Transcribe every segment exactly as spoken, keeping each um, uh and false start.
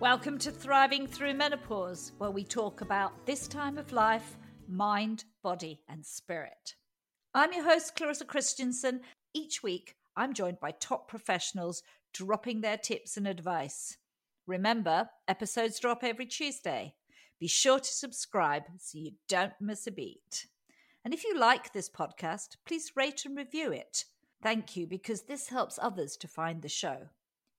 Welcome to Thriving Through Menopause, where we talk about this time of life, mind, body, and spirit. I'm your host, Clarissa Kristjansson. Each week, I'm joined by top professionals dropping their tips and advice. Remember, episodes drop every Tuesday. Be sure to subscribe so you don't miss a beat. And if you like this podcast, please rate and review it. Thank you, because this helps others to find the show.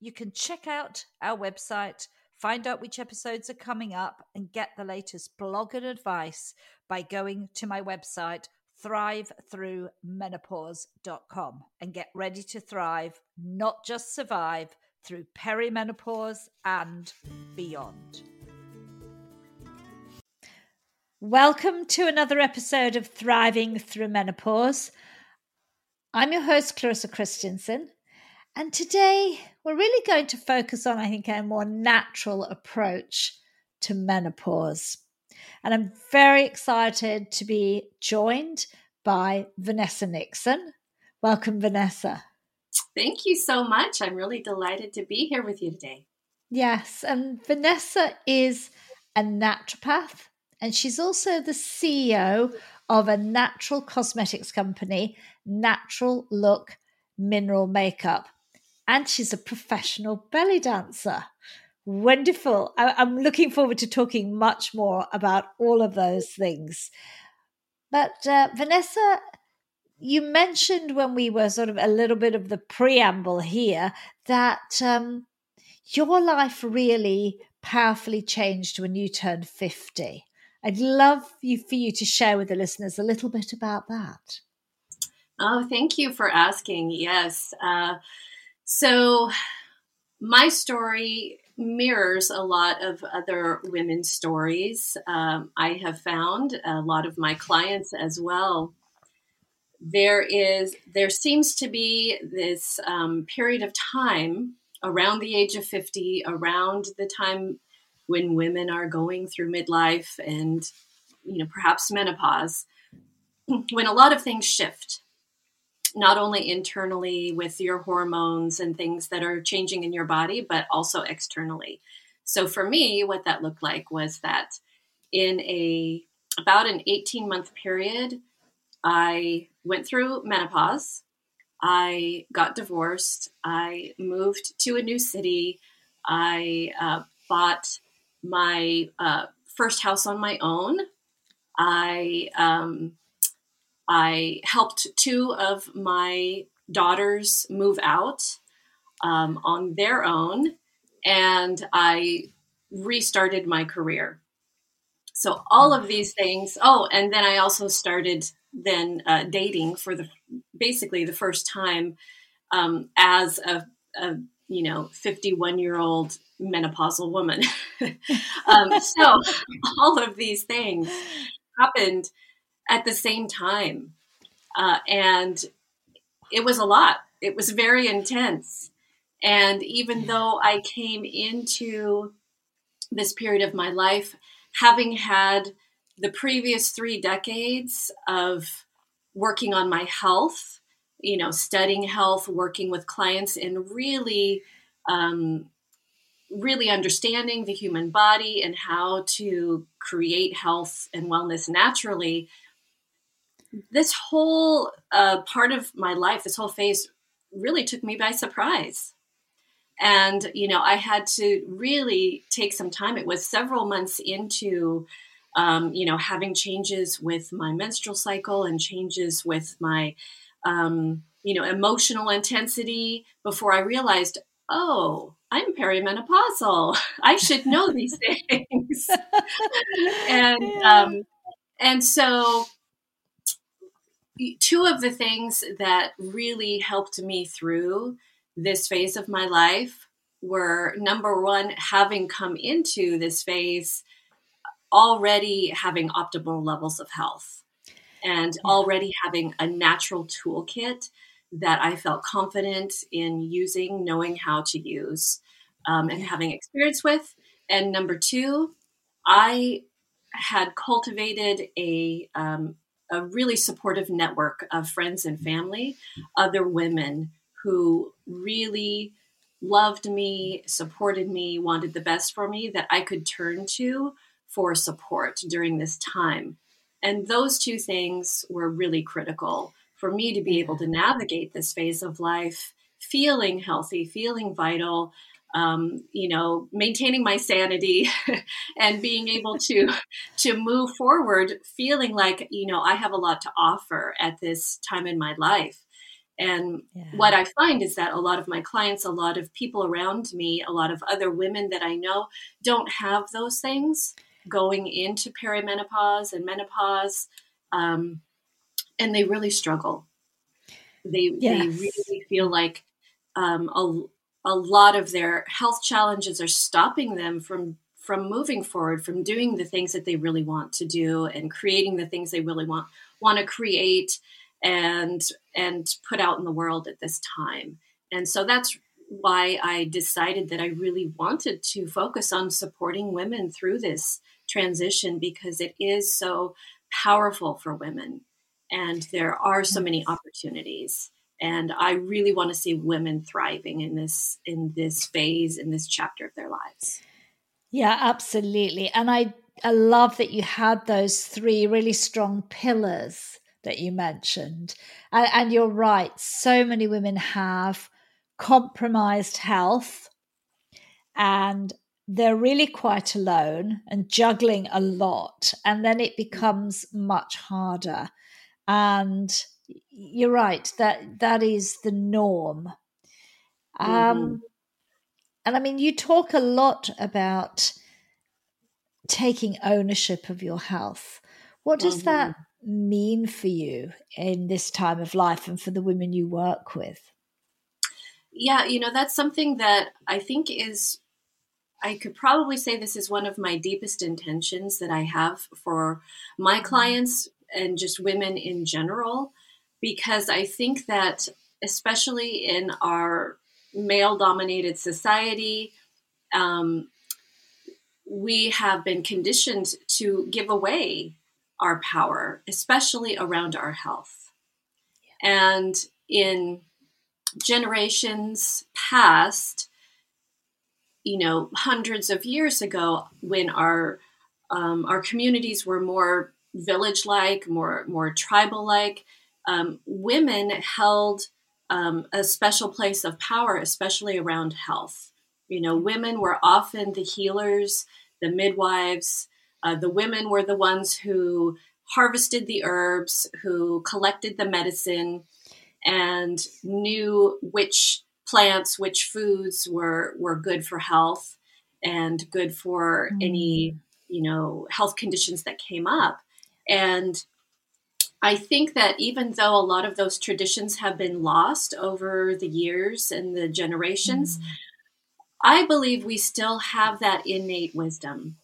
You can check out our website, find out which episodes are coming up, and get the latest blog and advice by going to my website, thrive through menopause dot com, and get ready to thrive, not just survive, through perimenopause and beyond. Welcome to another episode of Thriving Through Menopause. I'm your host, Clarissa Kristjansson, and today we're really going to focus on, I think, a more natural approach to menopause. And I'm very excited to be joined by Vanessa Nixon. Welcome, Vanessa. Thank you so much. I'm really delighted to be here with you today. Yes, and Vanessa is a naturopath. And she's also the C E O of a natural cosmetics company, Natural Look Mineral Make-Up. And she's a professional belly dancer. Wonderful. I- I'm looking forward to talking much more about all of those things. But uh, Vanessa, you mentioned when we were sort of a little bit of the preamble here that um, your life really powerfully changed when you turned fifty. I'd love you for you to share with the listeners a little bit about that. Oh, thank you for asking. Yes. Uh, so my story mirrors a lot of other women's stories. Um, I have found a lot of my clients as well. There is, there seems to be this um, period of time around the age of fifty, around the time when women are going through midlife and, you know, perhaps menopause, when a lot of things shift, not only internally with your hormones and things that are changing in your body, but also externally. So for me, what that looked like was that in a about an eighteen-month period, I went through menopause, I got divorced, I moved to a new city, I uh, bought my uh, first house on my own. I um, I helped two of my daughters move out um, on their own, and I restarted my career. So all of these things. Oh, and then I also started then uh, dating for the basically the first time um, as a, a you know fifty-one year old. Menopausal woman. um, so all of these things happened at the same time. Uh, and it was a lot. It was very intense. And even though I came into this period of my life, having had the previous three decades of working on my health, you know, studying health, working with clients, and really, um, really understanding the human body and how to create health and wellness naturally, this whole uh, part of my life, this whole phase really took me by surprise. And, you know, I had to really take some time. It was several months into, um, you know, having changes with my menstrual cycle and changes with my, um, you know, emotional intensity before I realized, oh, I'm perimenopausal. I should know these things. and um, and so two of the things that really helped me through this phase of my life were, number one, having come into this phase already having optimal levels of health and already having a natural toolkit that I felt confident in using, knowing how to use, um, and having experience with. And number two, I had cultivated a um, a really supportive network of friends and family, other women who really loved me, supported me, wanted the best for me, that I could turn to for support during this time. And those two things were really critical for me to be able to navigate this phase of life, feeling healthy, feeling vital, um, you know, maintaining my sanity and being able to, to move forward, feeling like, you know, I have a lot to offer at this time in my life. And yeah. what I find is that a lot of my clients, a lot of people around me, a lot of other women that I know don't have those things going into perimenopause and menopause. Um, and they really struggle. They, yes. they really feel like um, a, a lot of their health challenges are stopping them from from moving forward, from doing the things that they really want to do and creating the things they really want want to create and and put out in the world at this time. And so that's why I decided that I really wanted to focus on supporting women through this transition, because it is so powerful for women and there are so many opportunities. And I really want to see women thriving in this in this phase, in this chapter of their lives. Yeah, absolutely. And I, I love that you had those three really strong pillars that you mentioned. And, and you're right, so many women have compromised health and they're really quite alone and juggling a lot. And then it becomes much harder. And you're right, that that is the norm. Mm-hmm. Um, and I mean, you talk a lot about taking ownership of your health. What does mm-hmm. that mean for you in this time of life and for the women you work with? Yeah, you know, that's something that I think is, I could probably say this is one of my deepest intentions that I have for my clients and just women in general, because I think that especially in our male-dominated society, um, we have been conditioned to give away our power, especially around our health. Yeah. And in generations past, you know, hundreds of years ago, when our um, our communities were more village-like, more more tribal-like, um, women held um, a special place of power, especially around health. You know, women were often the healers, the midwives. Uh, the women were the ones who harvested the herbs, who collected the medicine, and knew which plants, which foods were, were good for health and good for mm-hmm. any, you know, health conditions that came up. And I think that even though a lot of those traditions have been lost over the years and the generations, mm-hmm. I believe we still have that innate wisdom.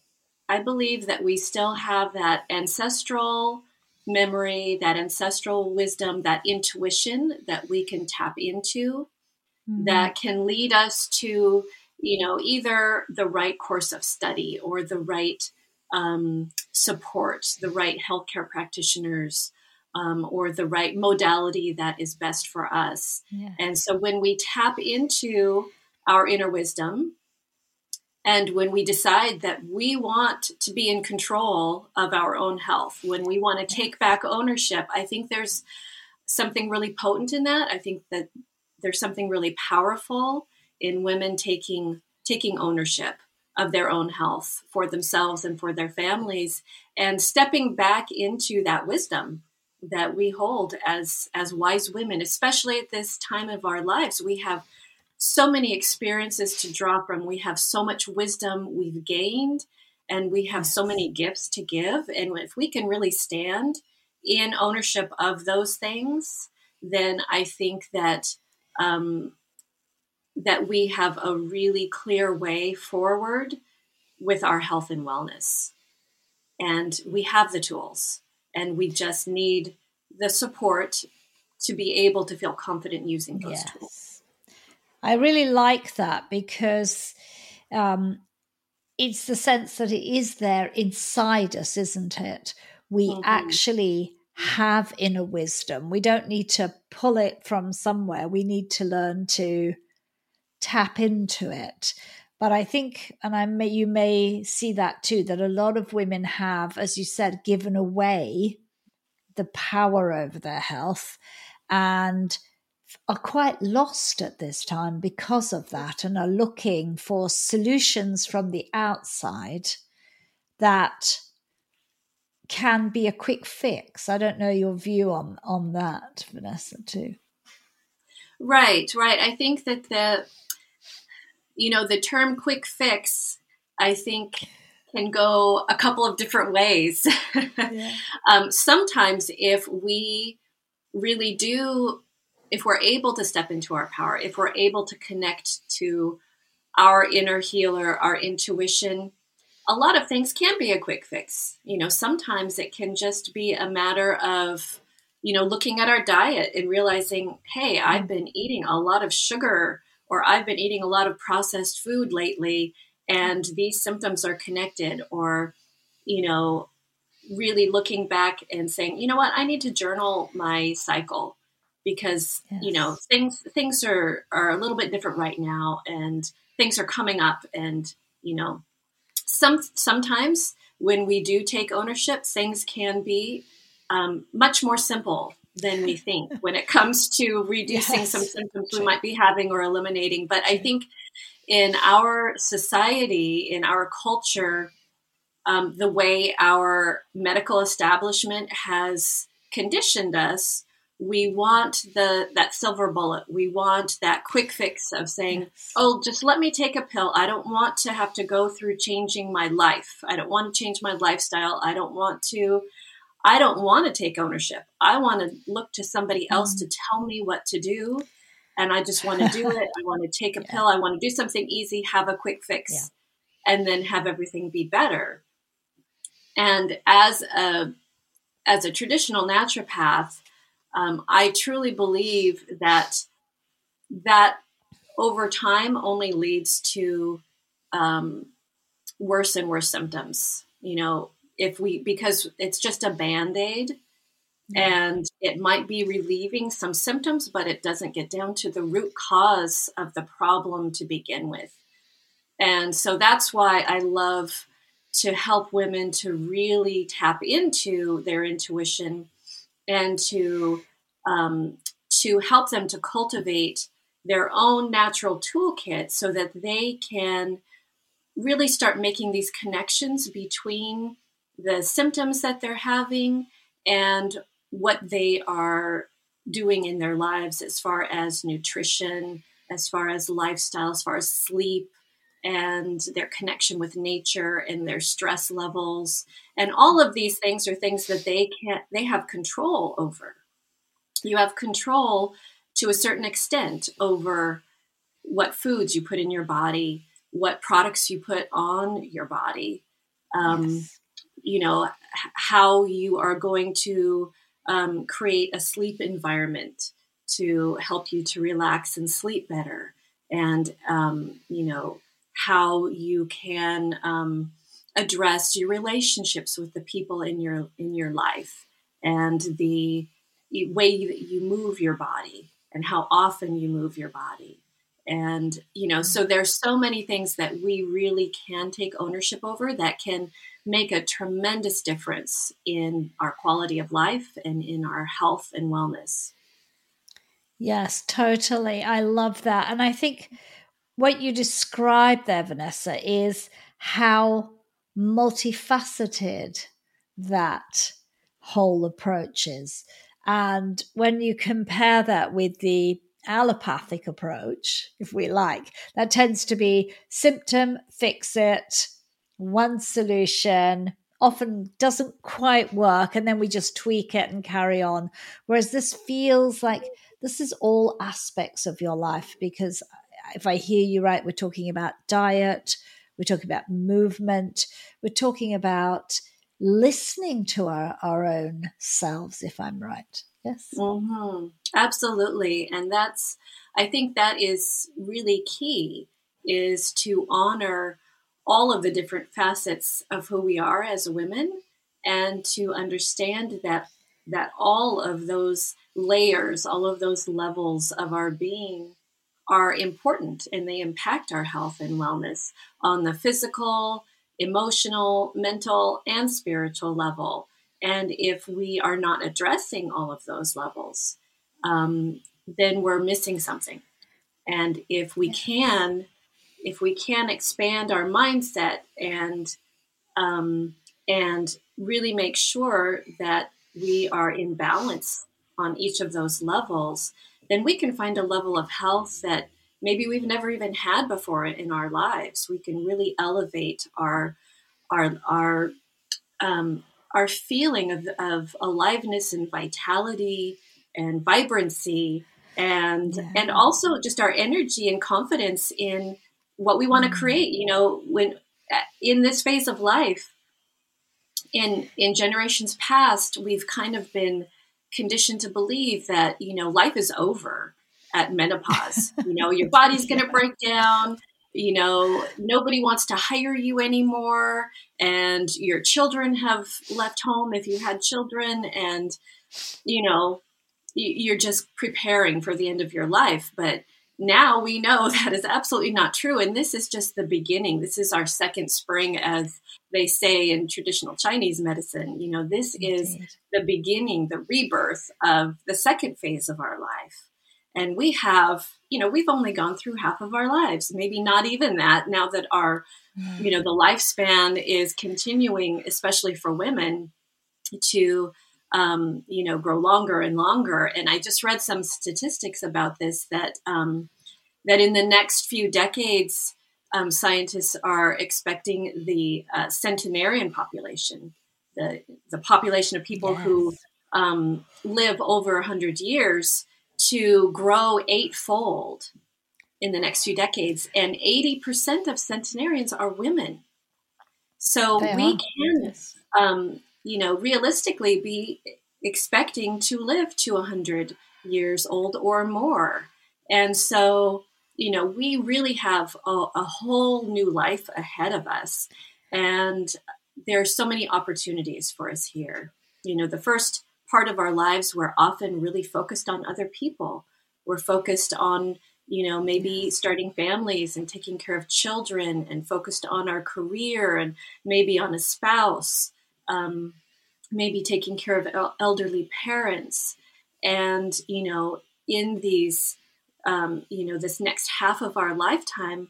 I believe that we still have that ancestral memory, that ancestral wisdom, that intuition that we can tap into mm-hmm. that can lead us to, you know, either the right course of study or the right um, support, the right healthcare practitioners, um, or the right modality that is best for us. Yeah. And so when we tap into our inner wisdom, and when we decide that we want to be in control of our own health, when we want to take back ownership, I think there's something really potent in that. I think that there's something really powerful in women taking taking ownership of their own health for themselves and for their families, and stepping back into that wisdom that we hold as, as wise women, especially at this time of our lives. We have so many experiences to draw from. We have so much wisdom we've gained, and we have so many gifts to give. And if we can really stand in ownership of those things, then I think that um, that we have a really clear way forward with our health and wellness. And we have the tools, and we just need the support to be able to feel confident using those yes. tools. I really like that, because um, it's the sense that it is there inside us, isn't it? We mm-hmm. actually have inner wisdom. We don't need to pull it from somewhere. We need to learn to tap into it. But I think, and I may, you may see that too, that a lot of women have, as you said, given away the power over their health and are quite lost at this time because of that, and are looking for solutions from the outside that can be a quick fix. I don't know your view on, on that, Vanessa, too. Right, right. I think that the... You know, the term quick fix, I think, can go a couple of different ways. Yeah. um, sometimes if we really do, if we're able to step into our power, if we're able to connect to our inner healer, our intuition, a lot of things can be a quick fix. You know, sometimes it can just be a matter of, you know, looking at our diet and realizing, hey, mm-hmm. I've been eating a lot of sugar, or I've been eating a lot of processed food lately, and these symptoms are connected. Or, you know, really looking back and saying, you know what, I need to journal my cycle because, yes. you know, things things are, are a little bit different right now, and things are coming up. And, you know, some sometimes when we do take ownership, things can be um, much more simple than we think when it comes to reducing yes. some symptoms we might be having or eliminating. But I think in our society, in our culture, um, the way our medical establishment has conditioned us, we want the that silver bullet. We want that quick fix of saying, oh, just let me take a pill. I don't want to have to go through changing my life. I don't want to change my lifestyle. I don't want to I don't want to take ownership. I want to look to somebody else mm-hmm. to tell me what to do. And I just want to do it. I want to take a yeah. pill. I want to do something easy, have a quick fix, yeah. and then have everything be better. And as a as a traditional naturopath, um, I truly believe that that over time only leads to um, worse and worse symptoms, you know, If we, because it's just a Band-Aid and it might be relieving some symptoms, but it doesn't get down to the root cause of the problem to begin with. And so that's why I love to help women to really tap into their intuition and to, um, to help them to cultivate their own natural toolkit so that they can really start making these connections between the symptoms that they're having and what they are doing in their lives as far as nutrition, as far as lifestyle, as far as sleep and their connection with nature and their stress levels. And all of these things are things that they can't, they have control over. You have control to a certain extent over what foods you put in your body, what products you put on your body. Um, yes. You know, how you are going to um, create a sleep environment to help you to relax and sleep better. And, um, you know, how you can um, address your relationships with the people in your in your life and the way that you move your body and how often you move your body. And, you know, so there's so many things that we really can take ownership over that can make a tremendous difference in our quality of life and in our health and wellness. Yes, totally. I love that. And I think what you described there, Vanessa, is how multifaceted that whole approach is. And when you compare that with the allopathic approach, if we like, that tends to be symptom, fix it, one solution, often doesn't quite work, and then we just tweak it and carry on. Whereas this feels like this is all aspects of your life, because if I hear you right, we're talking about diet, we're talking about movement, we're talking about listening to our, our own selves, if I'm right. Yes. Mm-hmm. Absolutely. And that's, I think that is really key, is to honor all of the different facets of who we are as women and to understand that, that all of those layers, all of those levels of our being are important and they impact our health and wellness on the physical, emotional, mental, and spiritual level. And if we are not addressing all of those levels, um, then we're missing something. And if we can, if we can expand our mindset and um, and really make sure that we are in balance on each of those levels, then we can find a level of health that maybe we've never even had before in our lives. We can really elevate our our our um, our feeling of of aliveness and vitality and vibrancy, and yeah. and also just our energy and confidence in what we want to create. You know, when in this phase of life, in in generations past, we've kind of been conditioned to believe that, you know, life is over at menopause. You know, your body's going to yeah. break down, you know, nobody wants to hire you anymore, and your children have left home if you had children, and, you know, you're just preparing for the end of your life. But now we know that is absolutely not true. And this is just the beginning. This is our second spring, as they say in traditional Chinese medicine. You know, this Indeed. Is the beginning, the rebirth of the second phase of our life. And we have, you know, we've only gone through half of our lives, maybe not even that, now that our, mm-hmm. you know, the lifespan is continuing, especially for women, to, um, you know, grow longer and longer. And I just read some statistics about this, that um, that in the next few decades, um, scientists are expecting the uh, centenarian population, the the population of people yes. who um, live over one hundred years, to grow eightfold in the next few decades. And eighty percent of centenarians are women. So they we are. Can, um, you know, realistically be expecting to live to one hundred years old or more. And so, you know, we really have a, a whole new life ahead of us. And there are so many opportunities for us here. You know, the first part of our lives, we're often really focused on other people. We're focused on, you know, maybe starting families and taking care of children, and focused on our career, and maybe on a spouse, um, maybe taking care of el- elderly parents. And, you know, in these, um, you know, this next half of our lifetime,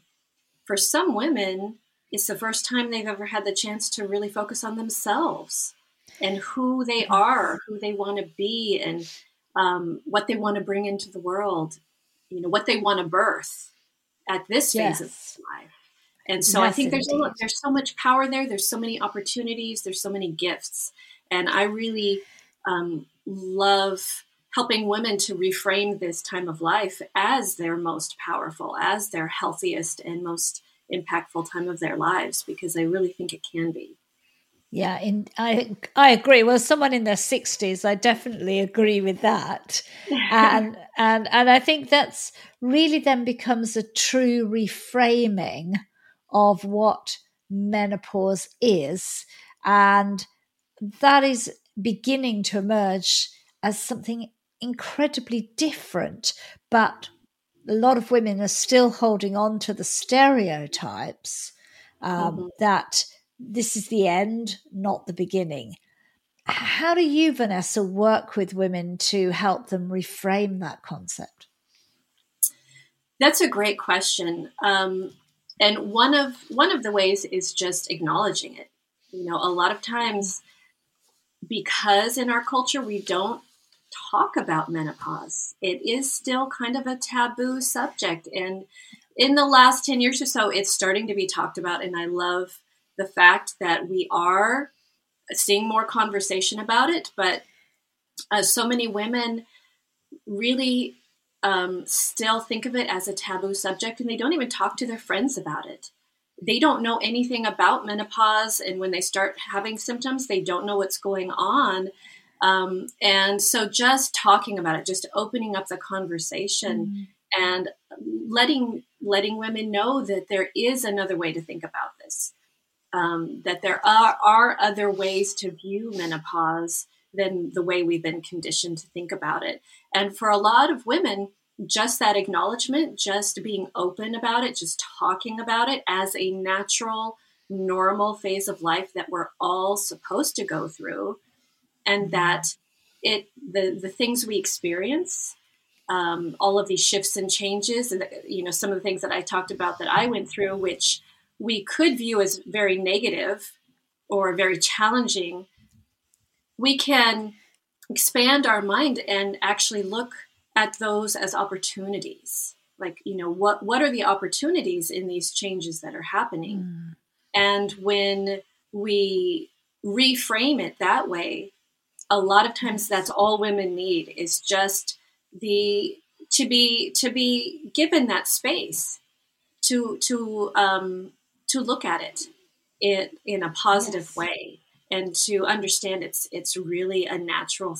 for some women, it's the first time they've ever had the chance to really focus on themselves. And who they are, who they want to be, and um, what they want to bring into the world, you know, what they want to birth at this phase yes. of life. And so yes, I think there's a lot, there's so much power there. There's so many opportunities. There's so many gifts. And I really um, love helping women to reframe this time of life as their most powerful, as their healthiest and most impactful time of their lives, because I really think it can be. Yeah, in, I I agree. Well, someone in their sixties, I definitely agree with that. And and and I think that's really then becomes a true reframing of what menopause is. And that is beginning to emerge as something incredibly different. But a lot of women are still holding on to the stereotypes um, mm-hmm. that this is the end, not the beginning. How do you, Vanessa, work with women to help them reframe that concept? That's a great question. Um, and one of one of the ways is just acknowledging it. You know, a lot of times, because in our culture we don't talk about menopause, it is still kind of a taboo subject. And in the last ten years or so, it's starting to be talked about, and I love the fact that we are seeing more conversation about it. But uh, so many women really um, still think of it as a taboo subject, and they don't even talk to their friends about it. They don't know anything about menopause, and when they start having symptoms, they don't know what's going on. Um, and so just talking about it, just opening up the conversation mm-hmm. and letting letting women know that there is another way to think about this. Um, that there are, are other ways to view menopause than the way we've been conditioned to think about it. And for a lot of women, just that acknowledgement, just being open about it, just talking about it as a natural, normal phase of life that we're all supposed to go through, and that it the the things we experience, um, all of these shifts and changes, and you know some of the things that I talked about that I went through, which we could view as very negative or very challenging, we can expand our mind and actually look at those as opportunities. Like, you know, what, what are the opportunities in these changes that are happening? Mm. And when we reframe it that way, a lot of times that's all women need, is just the, to be, to be given that space to, to, um, to look at it in, in a positive yes. way, and to understand it's, it's really a natural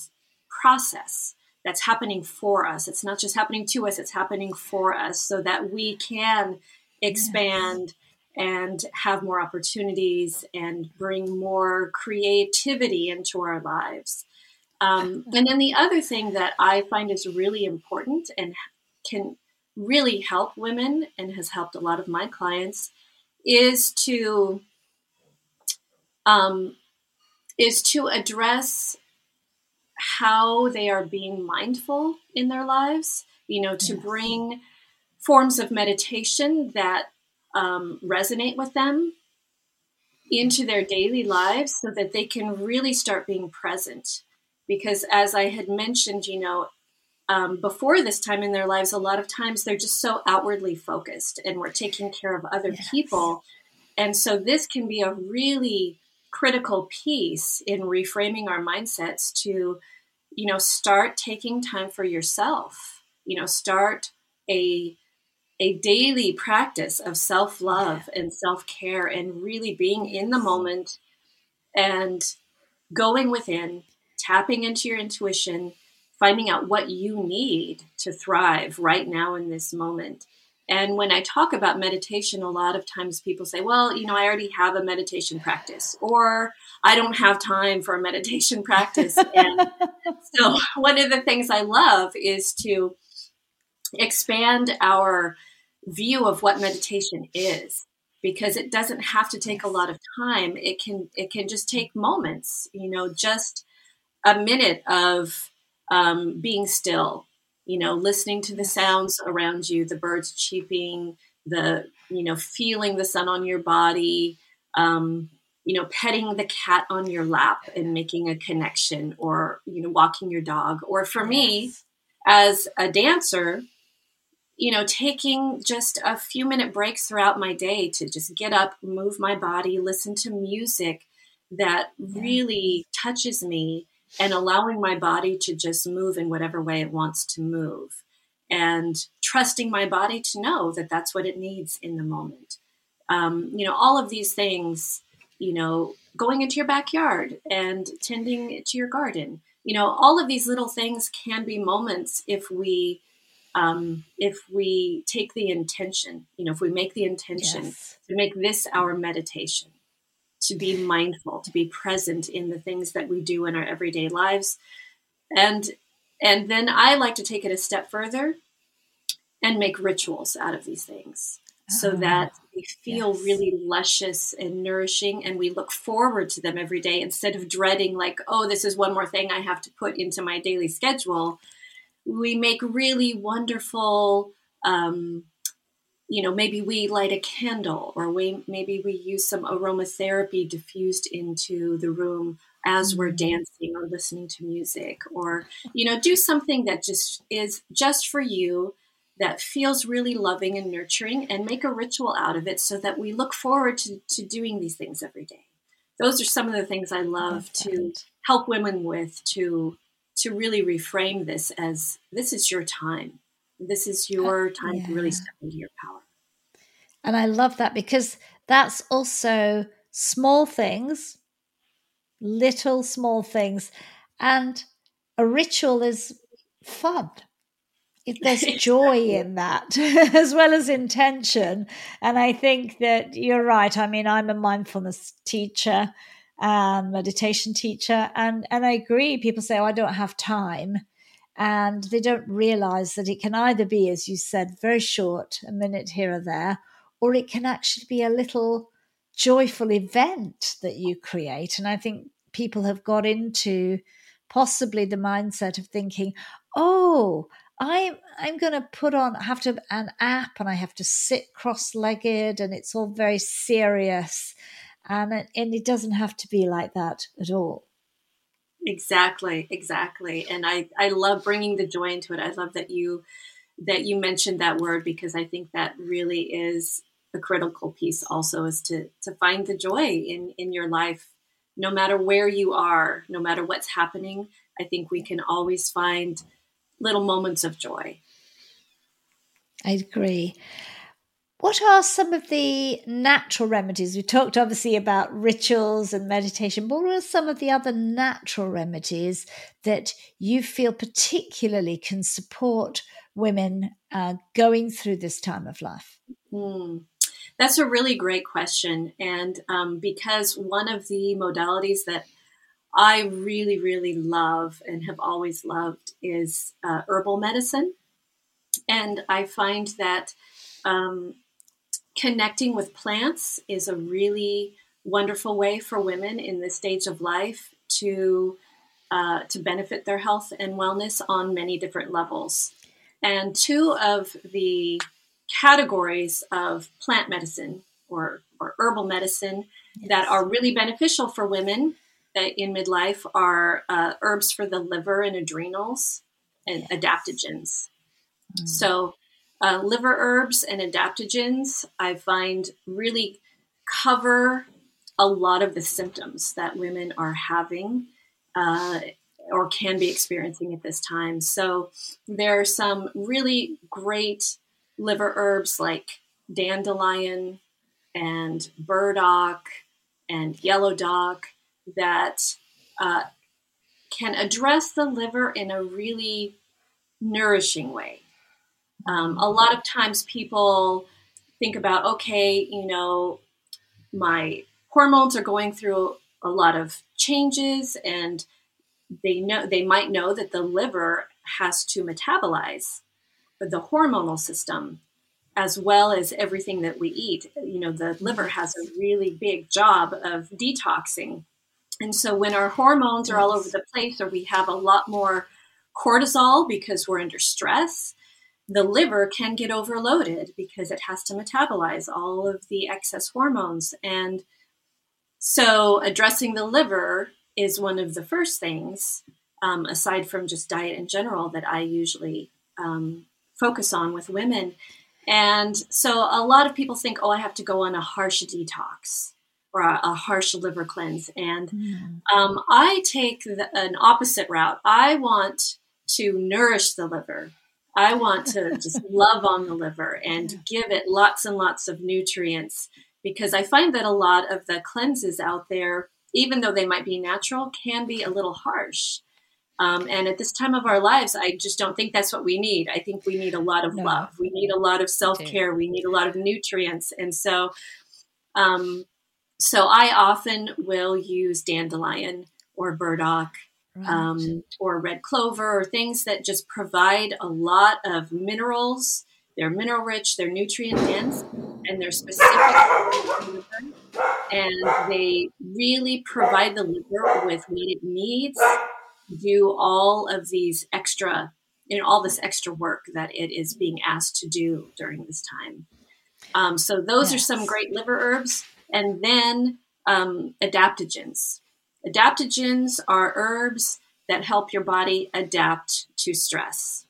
process that's happening for us. It's not just happening to us, it's happening for us, so that we can expand yes. and have more opportunities and bring more creativity into our lives. Um, and then the other thing that I find is really important and can really help women, and has helped a lot of my clients, is to um, is to address how they are being mindful in their lives, you know, to yes. bring forms of meditation that um, resonate with them into their daily lives, so that they can really start being present. Because as I had mentioned, you know, um, before this time in their lives, a lot of times they're just so outwardly focused, and we're taking care of other yes. people. And so this can be a really critical piece in reframing our mindsets to, you know, start taking time for yourself, you know, start a, a daily practice of self-love yeah. and self-care, and really being in the moment and going within, tapping into your intuition, finding out what you need to thrive right now in this moment. And when I talk about meditation, a lot of times people say, well, you know, I already have a meditation practice, or I don't have time for a meditation practice. And so one of the things I love is to expand our view of what meditation is, because it doesn't have to take a lot of time. It can, it can just take moments, you know, just a minute of um, being still. You know, listening to the sounds around you, the birds cheeping, the, you know, feeling the sun on your body, um, you know, petting the cat on your lap and making a connection, or, you know, walking your dog. Or for me, as a dancer, you know, taking just a few minute breaks throughout my day to just get up, move my body, listen to music that really touches me, and allowing my body to just move in whatever way it wants to move, and trusting my body to know that that's what it needs in the moment. Um, you know, all of these things, you know, going into your backyard and tending to your garden, you know, all of these little things can be moments if we, um, if we take the intention, you know, if we make the intention yes. to make this our meditation, to be mindful, to be present in the things that we do in our everyday lives. And and then I like to take it a step further and make rituals out of these things, oh, so that we feel yes. really luscious and nourishing, and we look forward to them every day, instead of dreading like, oh, this is one more thing I have to put into my daily schedule. We make really wonderful um you know, maybe we light a candle, or we maybe we use some aromatherapy diffused into the room as we're dancing or listening to music, or, you know, do something that just is just for you, that feels really loving and nurturing, and make a ritual out of it, so that we look forward to, to doing these things every day. Those are some of the things I love to help women with, to to really reframe this as, this is your time. This is your time yeah. to really step into your power. And I love that, because that's also small things, little small things. And a ritual is fun. If there's joy in that, as well as intention. And I think that you're right. I mean, I'm a mindfulness teacher and meditation teacher. And, and I agree. People say, oh, I don't have time. and they don't realize that it can either be, as you said, very short, a minute here or there, or it can actually be a little joyful event that you create. And I think people have got into possibly the mindset of thinking, oh, I'm, I'm going to put on, I have to an app and I have to sit cross-legged and it's all very serious. And it, and it doesn't have to be like that at all. Exactly, exactly. And I, I love bringing the joy into it. I love that you that you mentioned that word, because I think that really is a critical piece also, is to to find the joy in, in your life, no matter where you are, no matter what's happening. I think we can always find little moments of joy. I agree. What are some of the natural remedies? We talked obviously about rituals and meditation, but what are some of the other natural remedies that you feel particularly can support women uh, going through this time of life? Mm. That's a really great question. And um, because one of the modalities that I really, really love and have always loved is uh, herbal medicine. And I find that um, connecting with plants is a really wonderful way for women in this stage of life to uh, to benefit their health and wellness on many different levels. And two of the categories of plant medicine or, or herbal medicine yes. that are really beneficial for women in midlife are uh, herbs for the liver and adrenals and yes. adaptogens. Mm. So Uh, liver herbs and adaptogens, I find, really cover a lot of the symptoms that women are having uh, or can be experiencing at this time. So there are some really great liver herbs like dandelion and burdock and yellow dock that uh, can address the liver in a really nourishing way. Um, a lot of times people think about, okay, you know, my hormones are going through a lot of changes, and they know they might know that the liver has to metabolize the hormonal system as well as everything that we eat. You know, the liver has a really big job of detoxing. And so when our hormones are all over the place, or we have a lot more cortisol because we're under stress, the liver can get overloaded because it has to metabolize all of the excess hormones. And so addressing the liver is one of the first things, um, aside from just diet in general, that I usually um, focus on with women. And so a lot of people think, oh, I have to go on a harsh detox or a, a harsh liver cleanse. And mm. um, I take the, an opposite route. I want to nourish the liver. I want to just love on the liver and give it lots and lots of nutrients, because I find that a lot of the cleanses out there, even though they might be natural, can be a little harsh. Um, and at this time of our lives, I just don't think that's what we need. I think we need a lot of no. love. We need a lot of self-care. We need a lot of nutrients. And so, um, so I often will use dandelion or burdock. Right. Um, or red clover, or things that just provide a lot of minerals. They're mineral rich, they're nutrient dense, and they're specific to the liver. And they really provide the liver with what it needs to do all of these extra, you know, all this extra work that it is being asked to do during this time. Um, so those yes. are some great liver herbs. And then um, adaptogens. Adaptogens are herbs that help your body adapt to stress.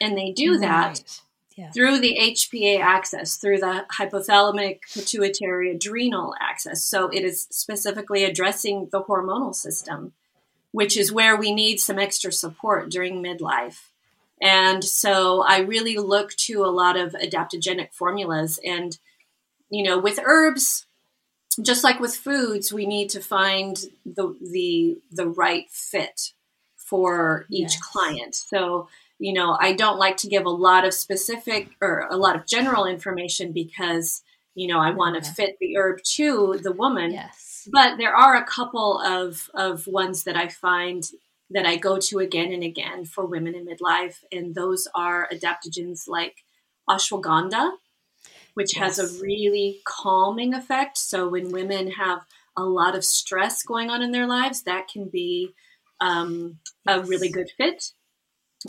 And they do that right. yeah. through the H P A axis, through the hypothalamic pituitary adrenal axis. So it is specifically addressing the hormonal system, which is where we need some extra support during midlife. And so I really look to a lot of adaptogenic formulas. And, you know, with herbs, just like with foods, we need to find the the the right fit for each yes. client. So, you know, I don't like to give a lot of specific or a lot of general information because, you know, I want to okay. fit the herb to the woman. Yes. But there are a couple of, of ones that I find that I go to again and again for women in midlife. And those are adaptogens like ashwagandha, which yes. has a really calming effect. So when women have a lot of stress going on in their lives, that can be um, yes. a really good fit.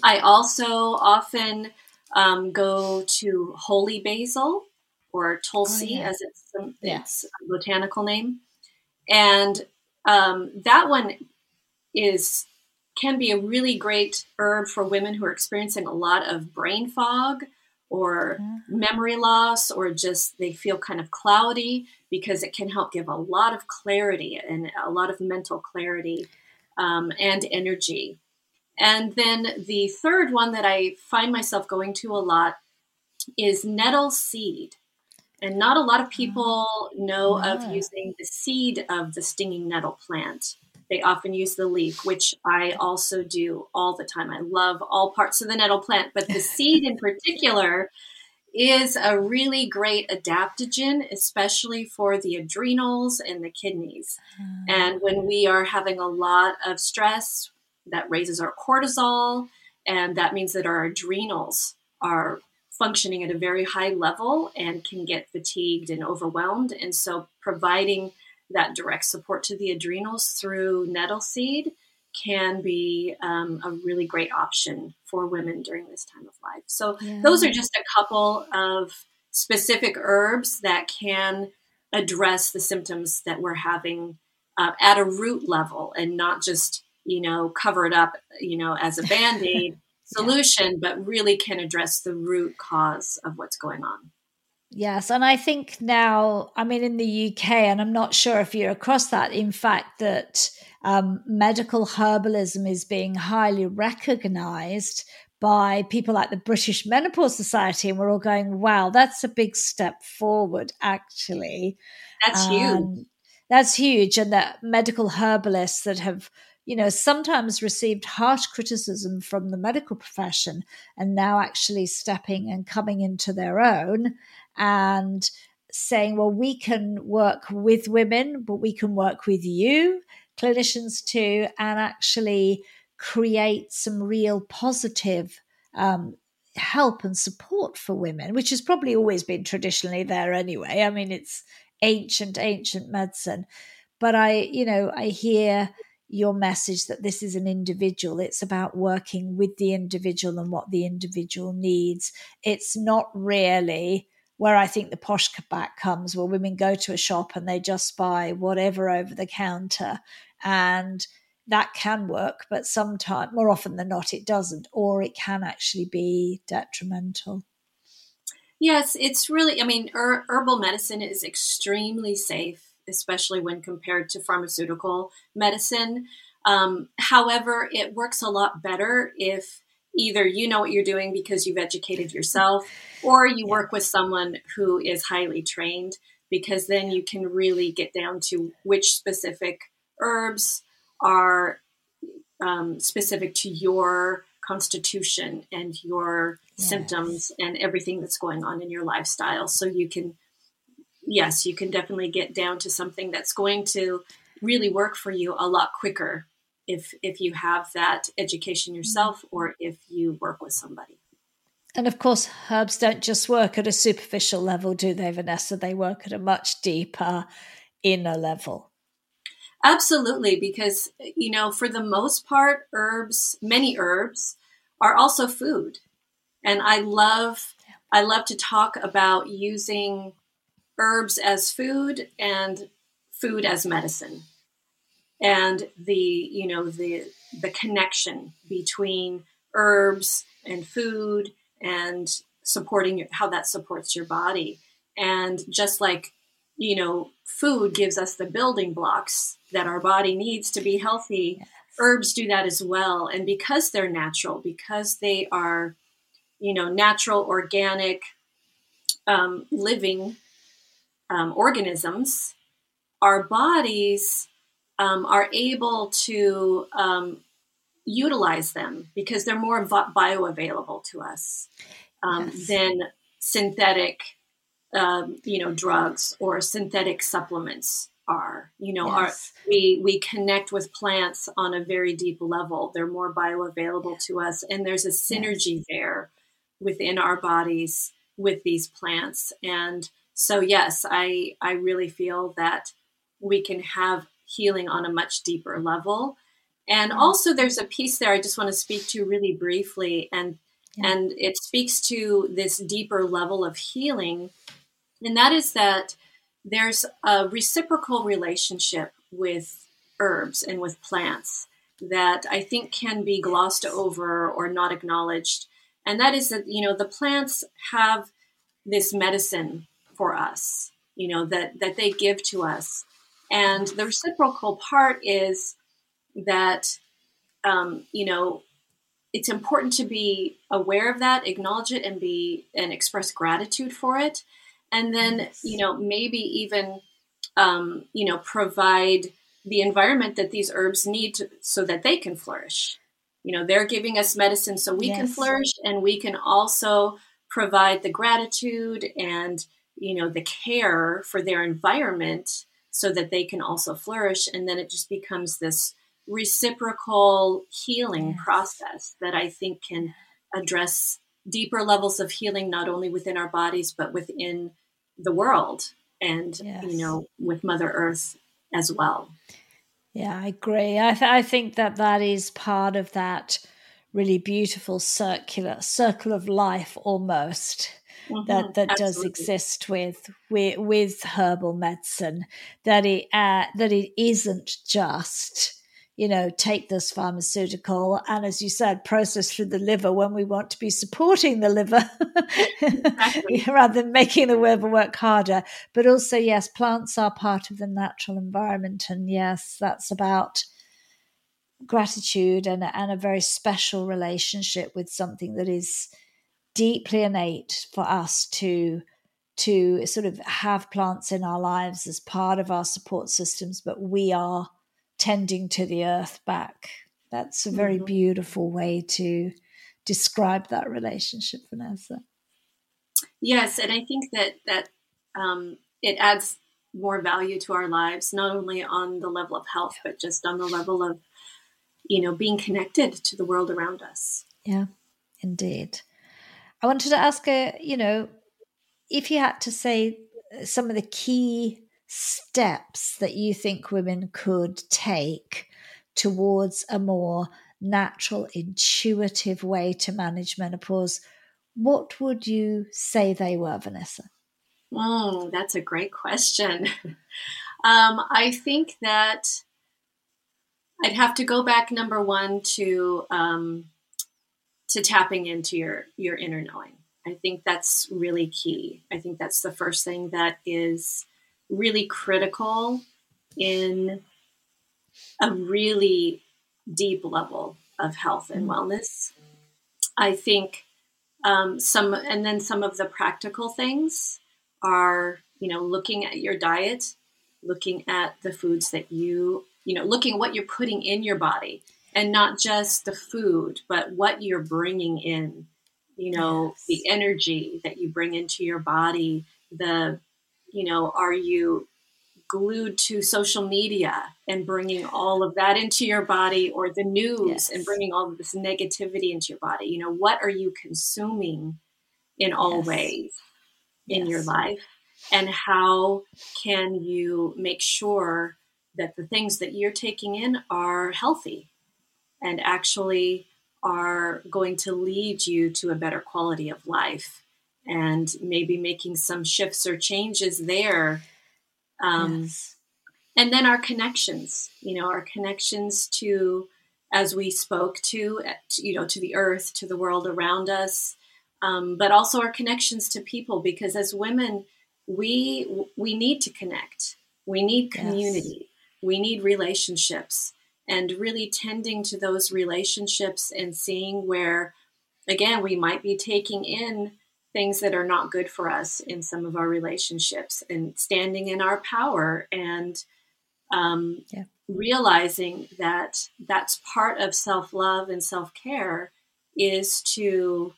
I also often um, go to holy basil or Tulsi oh, yeah. as it's, some, yeah. it's a botanical name. And um, that one is can be a really great herb for women who are experiencing a lot of brain fog or mm-hmm. memory loss, or just they feel kind of cloudy, because it can help give a lot of clarity and a lot of mental clarity um, and energy. And then the third one that I find myself going to a lot is nettle seed. And not a lot of people know yeah. of using the seed of the stinging nettle plant. They often use the leaf, which I also do all the time. I love all parts of the nettle plant, but the seed in particular is a really great adaptogen, especially for the adrenals and the kidneys. Mm. And when we are having a lot of stress, that raises our cortisol, and that means that our adrenals are functioning at a very high level and can get fatigued and overwhelmed. And so providing that direct support to the adrenals through nettle seed can be um, a really great option for women during this time of life. So yeah. those are just a couple of specific herbs that can address the symptoms that we're having uh, at a root level, and not just, you know, cover it up, you know, as a Band-Aid solution, but really can address the root cause of what's going on. Yes. And I think now, I mean, in the U K, and I'm not sure if you're across that, in fact, that um, medical herbalism is being highly recognized by people like the British Menopause Society. And we're all going, wow, that's a big step forward, actually. That's um, huge. That's huge. And that medical herbalists that have, you know, sometimes received harsh criticism from the medical profession, and now actually stepping and coming into their own and saying, well, we can work with women, but we can work with you, clinicians too, and actually create some real positive um, help and support for women, which has probably always been traditionally there anyway. I mean, it's ancient, ancient medicine. But I, you know, I hear your message that this is an individual. It's about working with the individual and what the individual needs. It's not really where I think the posh back comes, where women go to a shop and they just buy whatever over the counter. And that can work, but sometimes, more often than not, it doesn't, or it can actually be detrimental. Yes, it's really, I mean, her- herbal medicine is extremely safe, especially when compared to pharmaceutical medicine. Um, however, it works a lot better if either you know what you're doing because you've educated yourself, or you yeah. work with someone who is highly trained, because then you can really get down to which specific herbs are um, specific to your constitution and your yes. symptoms and everything that's going on in your lifestyle. So you can Yes, you can definitely get down to something that's going to really work for you a lot quicker if if you have that education yourself, or if you work with somebody. And of course, herbs don't just work at a superficial level, do they, Vanessa? They work at a much deeper inner level. Absolutely, because, you know, for the most part, herbs, many herbs are also food. And I love, I love to talk about using herbs as food and food as medicine, and the, you know, the, the connection between herbs and food and supporting how that supports your body. And just like, you know, food gives us the building blocks that our body needs to be healthy. Yes. Herbs do that as well. And because they're natural, because they are, you know, natural, organic, um, living, Um, organisms, our bodies um, are able to um, utilize them because they're more bioavailable to us um, yes. than synthetic, um, you know, drugs or synthetic supplements are. You know, yes. our, we we connect with plants on a very deep level. They're more bioavailable yeah. to us, and there's a synergy yes. there within our bodies with these plants. And so, yes, I I really feel that we can have healing on a much deeper level. And also there's a piece there I just want to speak to really briefly. And, yeah. and it speaks to this deeper level of healing. And that is that there's a reciprocal relationship with herbs and with plants that I think can be glossed over or not acknowledged. And that is that, you know, the plants have this medicine for us, you know, that, that they give to us. And the reciprocal part is that, um, you know, it's important to be aware of that, acknowledge it, and be and express gratitude for it. And then, yes. you know, maybe even, um, you know, provide the environment that these herbs need to, so that they can flourish. You know, they're giving us medicine so we yes. can flourish, and we can also provide the gratitude and, you know, the care for their environment so that they can also flourish. And then it just becomes this reciprocal healing yes. process that I think can address deeper levels of healing, not only within our bodies, but within the world and, yes. you know, with Mother Earth as well. Yeah, I agree. I, th- I think that that is part of that really beautiful circular circle of life almost. Mm-hmm. That that Absolutely. Does exist with, with with herbal medicine, that it uh, that it isn't just, you know, take this pharmaceutical and, as you said, process through the liver when we want to be supporting the liver exactly. rather than making the liver work harder. But also, yes, plants are part of the natural environment, and yes, that's about gratitude and and a very special relationship with something that is deeply innate for us to to sort of have plants in our lives as part of our support systems, but we are tending to the earth back. That's a very mm-hmm. beautiful way to describe that relationship, Vanessa. Yes, and I think that that um, it adds more value to our lives, not only on the level of health, but just on the level of, you know, being connected to the world around us. Yeah, indeed. I wanted to ask, uh, you know, if you had to say some of the key steps that you think women could take towards a more natural, intuitive way to manage menopause, what would you say they were, Vanessa? Oh, that's a great question. um, I think that I'd have to go back, number one, to... Um, to tapping into your, your inner knowing. I think that's really key. I think that's the first thing that is really critical in a really deep level of health and wellness. I think um, some, and then some of the practical things are, you know, looking at your diet, looking at the foods that you, you know, looking at what you're putting in your body. And not just the food, but what you're bringing in, you know, yes. the energy that you bring into your body, the, you know, are you glued to social media and bringing all of that into your body, or the news yes. and bringing all of this negativity into your body? You know, what are you consuming in all yes. ways in yes. your life? And how can you make sure that the things that you're taking in are healthy and actually are going to lead you to a better quality of life, and maybe making some shifts or changes there. Um, yes. And then our connections, you know, our connections to, as we spoke to, you know, to the earth, to the world around us, um, but also our connections to people, because as women, we, we need to connect. We need community. Yes. We need relationships. And really tending to those relationships and seeing where, again, we might be taking in things that are not good for us in some of our relationships, and standing in our power and um, yeah. realizing that that's part of self-love and self-care, is to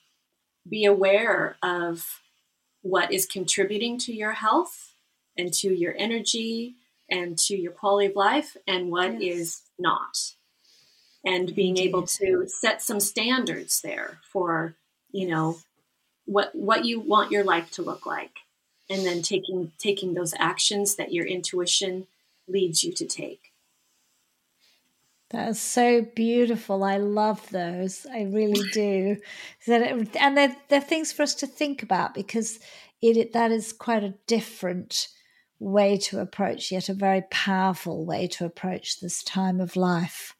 be aware of what is contributing to your health and to your energy and to your quality of life and what yes. is not. And being Indeed. Able to set some standards there for, you know, what what you want your life to look like. And then taking taking those actions that your intuition leads you to take. That's so beautiful. I love those. I really do. And they're, they're things for us to think about, because it that is quite a different way to approach, yet a very powerful way to approach this time of life.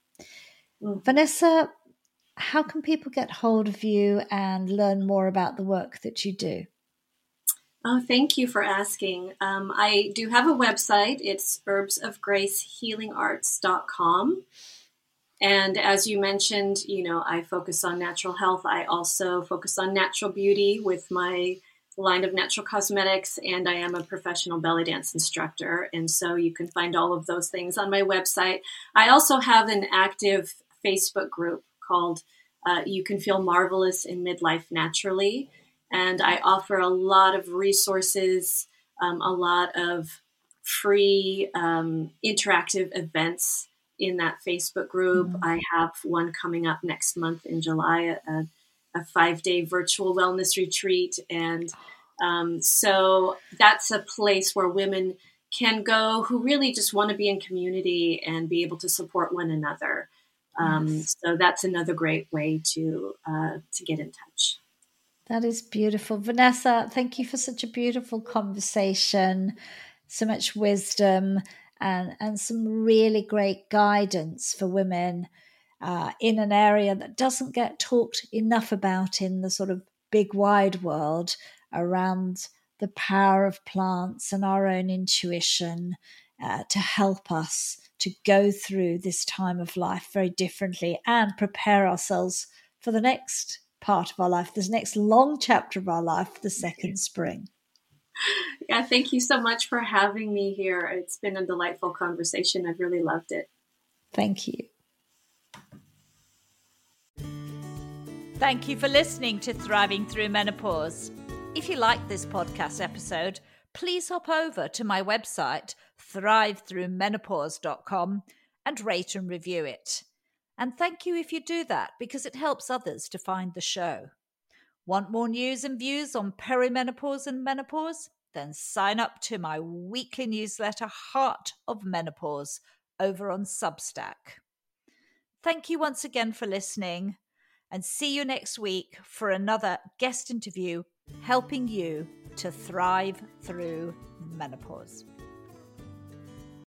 Mm. Vanessa, how can people get hold of you and learn more about the work that you do? Oh, thank you for asking. Um, I do have a website. It's Herbs of Grace Healing Arts dot com. And as you mentioned, you know, I focus on natural health. I also focus on natural beauty with my line of natural cosmetics, and I am a professional belly dance instructor. And so you can find all of those things on my website. I also have an active Facebook group called uh, You Can Feel Marvelous in Midlife Naturally. And I offer a lot of resources, um, a lot of free um, interactive events in that Facebook group. Mm-hmm. I have one coming up next month in July, a, a five-day virtual wellness retreat. And um, so that's a place where women can go who really just want to be in community and be able to support one another. Um, yes. So that's another great way to uh, to get in touch. That is beautiful. Vanessa, thank you for such a beautiful conversation, so much wisdom and, and some really great guidance for women uh, in an area that doesn't get talked enough about in the sort of big wide world, around the power of plants and our own intuition uh, to help us to go through this time of life very differently and prepare ourselves for the next part of our life, this next long chapter of our life, the second spring. Yeah, thank you so much for having me here. It's been a delightful conversation. I've really loved it. Thank you. Thank you for listening to Thriving Through Menopause. If you like this podcast episode, please hop over to my website, thrive through menopause dot com, and rate and review it. And thank you if you do that, because it helps others to find the show. Want more news and views on perimenopause and menopause? Then sign up to my weekly newsletter, Heart of Menopause, over on Substack. Thank you once again for listening, and see you next week for another guest interview helping you to thrive through menopause.